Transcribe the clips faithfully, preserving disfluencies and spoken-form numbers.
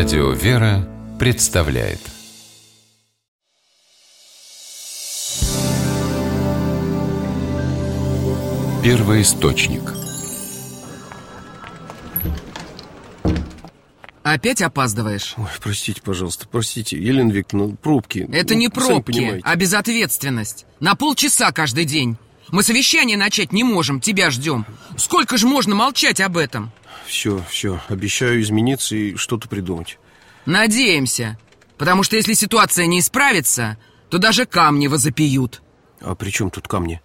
Радио «Вера» представляет. Первоисточник. Опять опаздываешь? Ой, простите, пожалуйста, простите, Елена Викторовна, пробки. Это ну, не пробки, а безответственность. На полчаса каждый день. Мы совещание начать не можем, тебя ждем. Сколько же можно молчать об этом? Все, все, обещаю измениться и что-то придумать. Надеемся, потому что если ситуация не исправится, то даже камни возопиют. А при чем тут камни?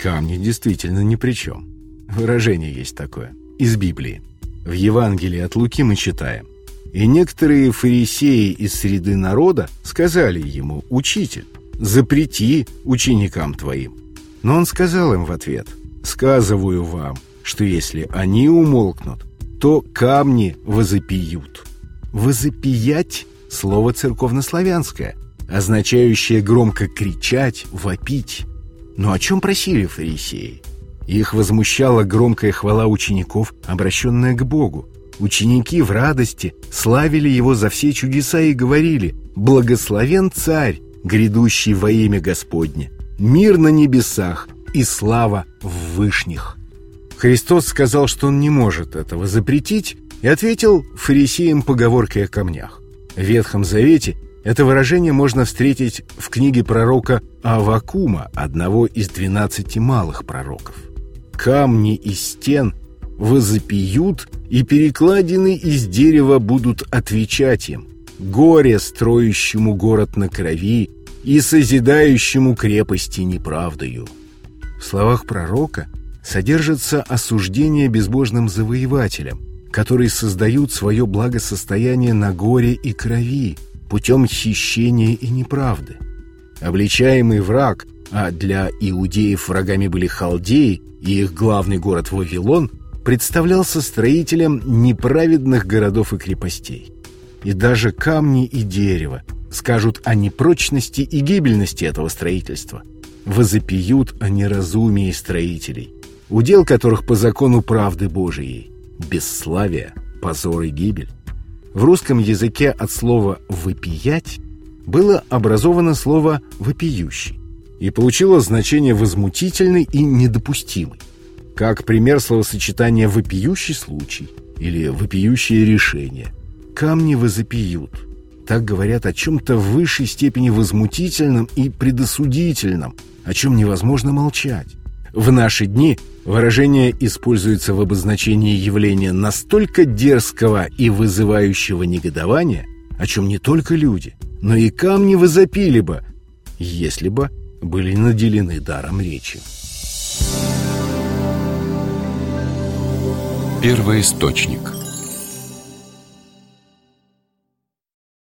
Камни действительно ни при чем. Выражение есть такое, из Библии. В Евангелии от Луки мы читаем: «И некоторые фарисеи из среды народа сказали ему: „Учитель, запрети ученикам твоим“. Но он сказал им в ответ: „Сказываю вам, что если они умолкнут, то камни возопиют“». «Возопиять» — слово церковнославянское, означающее громко кричать, вопить. Но о чем просили фарисеи? Их возмущала громкая хвала учеников, обращенная к Богу. Ученики в радости славили Его за все чудеса и говорили: «Благословен Царь, грядущий во имя Господне! Мир на небесах и слава в вышних!» Христос сказал, что Он не может этого запретить, и ответил фарисеям поговоркой о камнях. В Ветхом Завете это выражение можно встретить в книге пророка Аввакума, одного из двенадцати малых пророков. «Камни из стен возопиют, и перекладины из дерева будут отвечать им: горе строящему город на крови и созидающему крепости неправдою». В словах пророка содержится осуждение безбожным завоевателям, которые создают свое благосостояние на горе и крови путем хищения и неправды. Обличаемый враг, а для иудеев врагами были халдеи и их главный город Вавилон, представлялся строителем неправедных городов и крепостей. И даже камни и дерево скажут о непрочности и гибельности этого строительства, возопиют о неразумии строителей, удел которых по закону правды Божией – бесславие, позор и гибель. В русском языке от слова «вопиять» было образовано слово «вопиющий» и получило значение «возмутительный» и «недопустимый», как пример словосочетания «вопиющий случай» или «вопиющее решение». «Камни возопиют» — так говорят о чем-то в высшей степени возмутительном и предосудительном, о чем невозможно молчать. В наши дни выражение используется в обозначении явления настолько дерзкого и вызывающего негодования, о чем не только люди, но и камни возопили бы, если бы были наделены даром речи. Первоисточник.